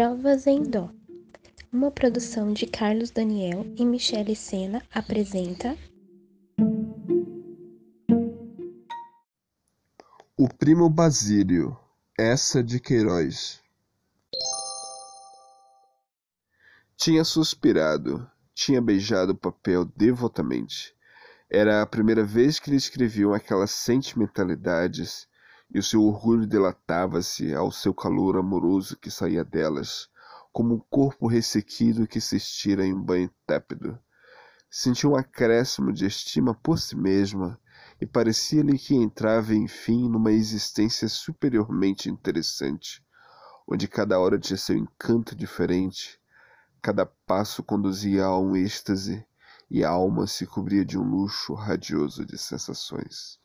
Provas em Dó. Uma produção de Carlos Daniel e Michele Sena apresenta O Primo Basílio, Eça de Queirós. Tinha suspirado, tinha beijado o papel devotamente. Era a primeira vez que lhe escreviam aquelas sentimentalidades, e o seu orgulho delatava-se ao seu calor amoroso que saía delas, como um corpo ressequido que se estira em um banho tépido. Sentiu um acréscimo de estima por si mesma, e parecia-lhe que entrava, enfim, numa existência superiormente interessante, onde cada hora tinha seu encanto diferente, cada passo conduzia a um êxtase, e a alma se cobria de um luxo radioso de sensações.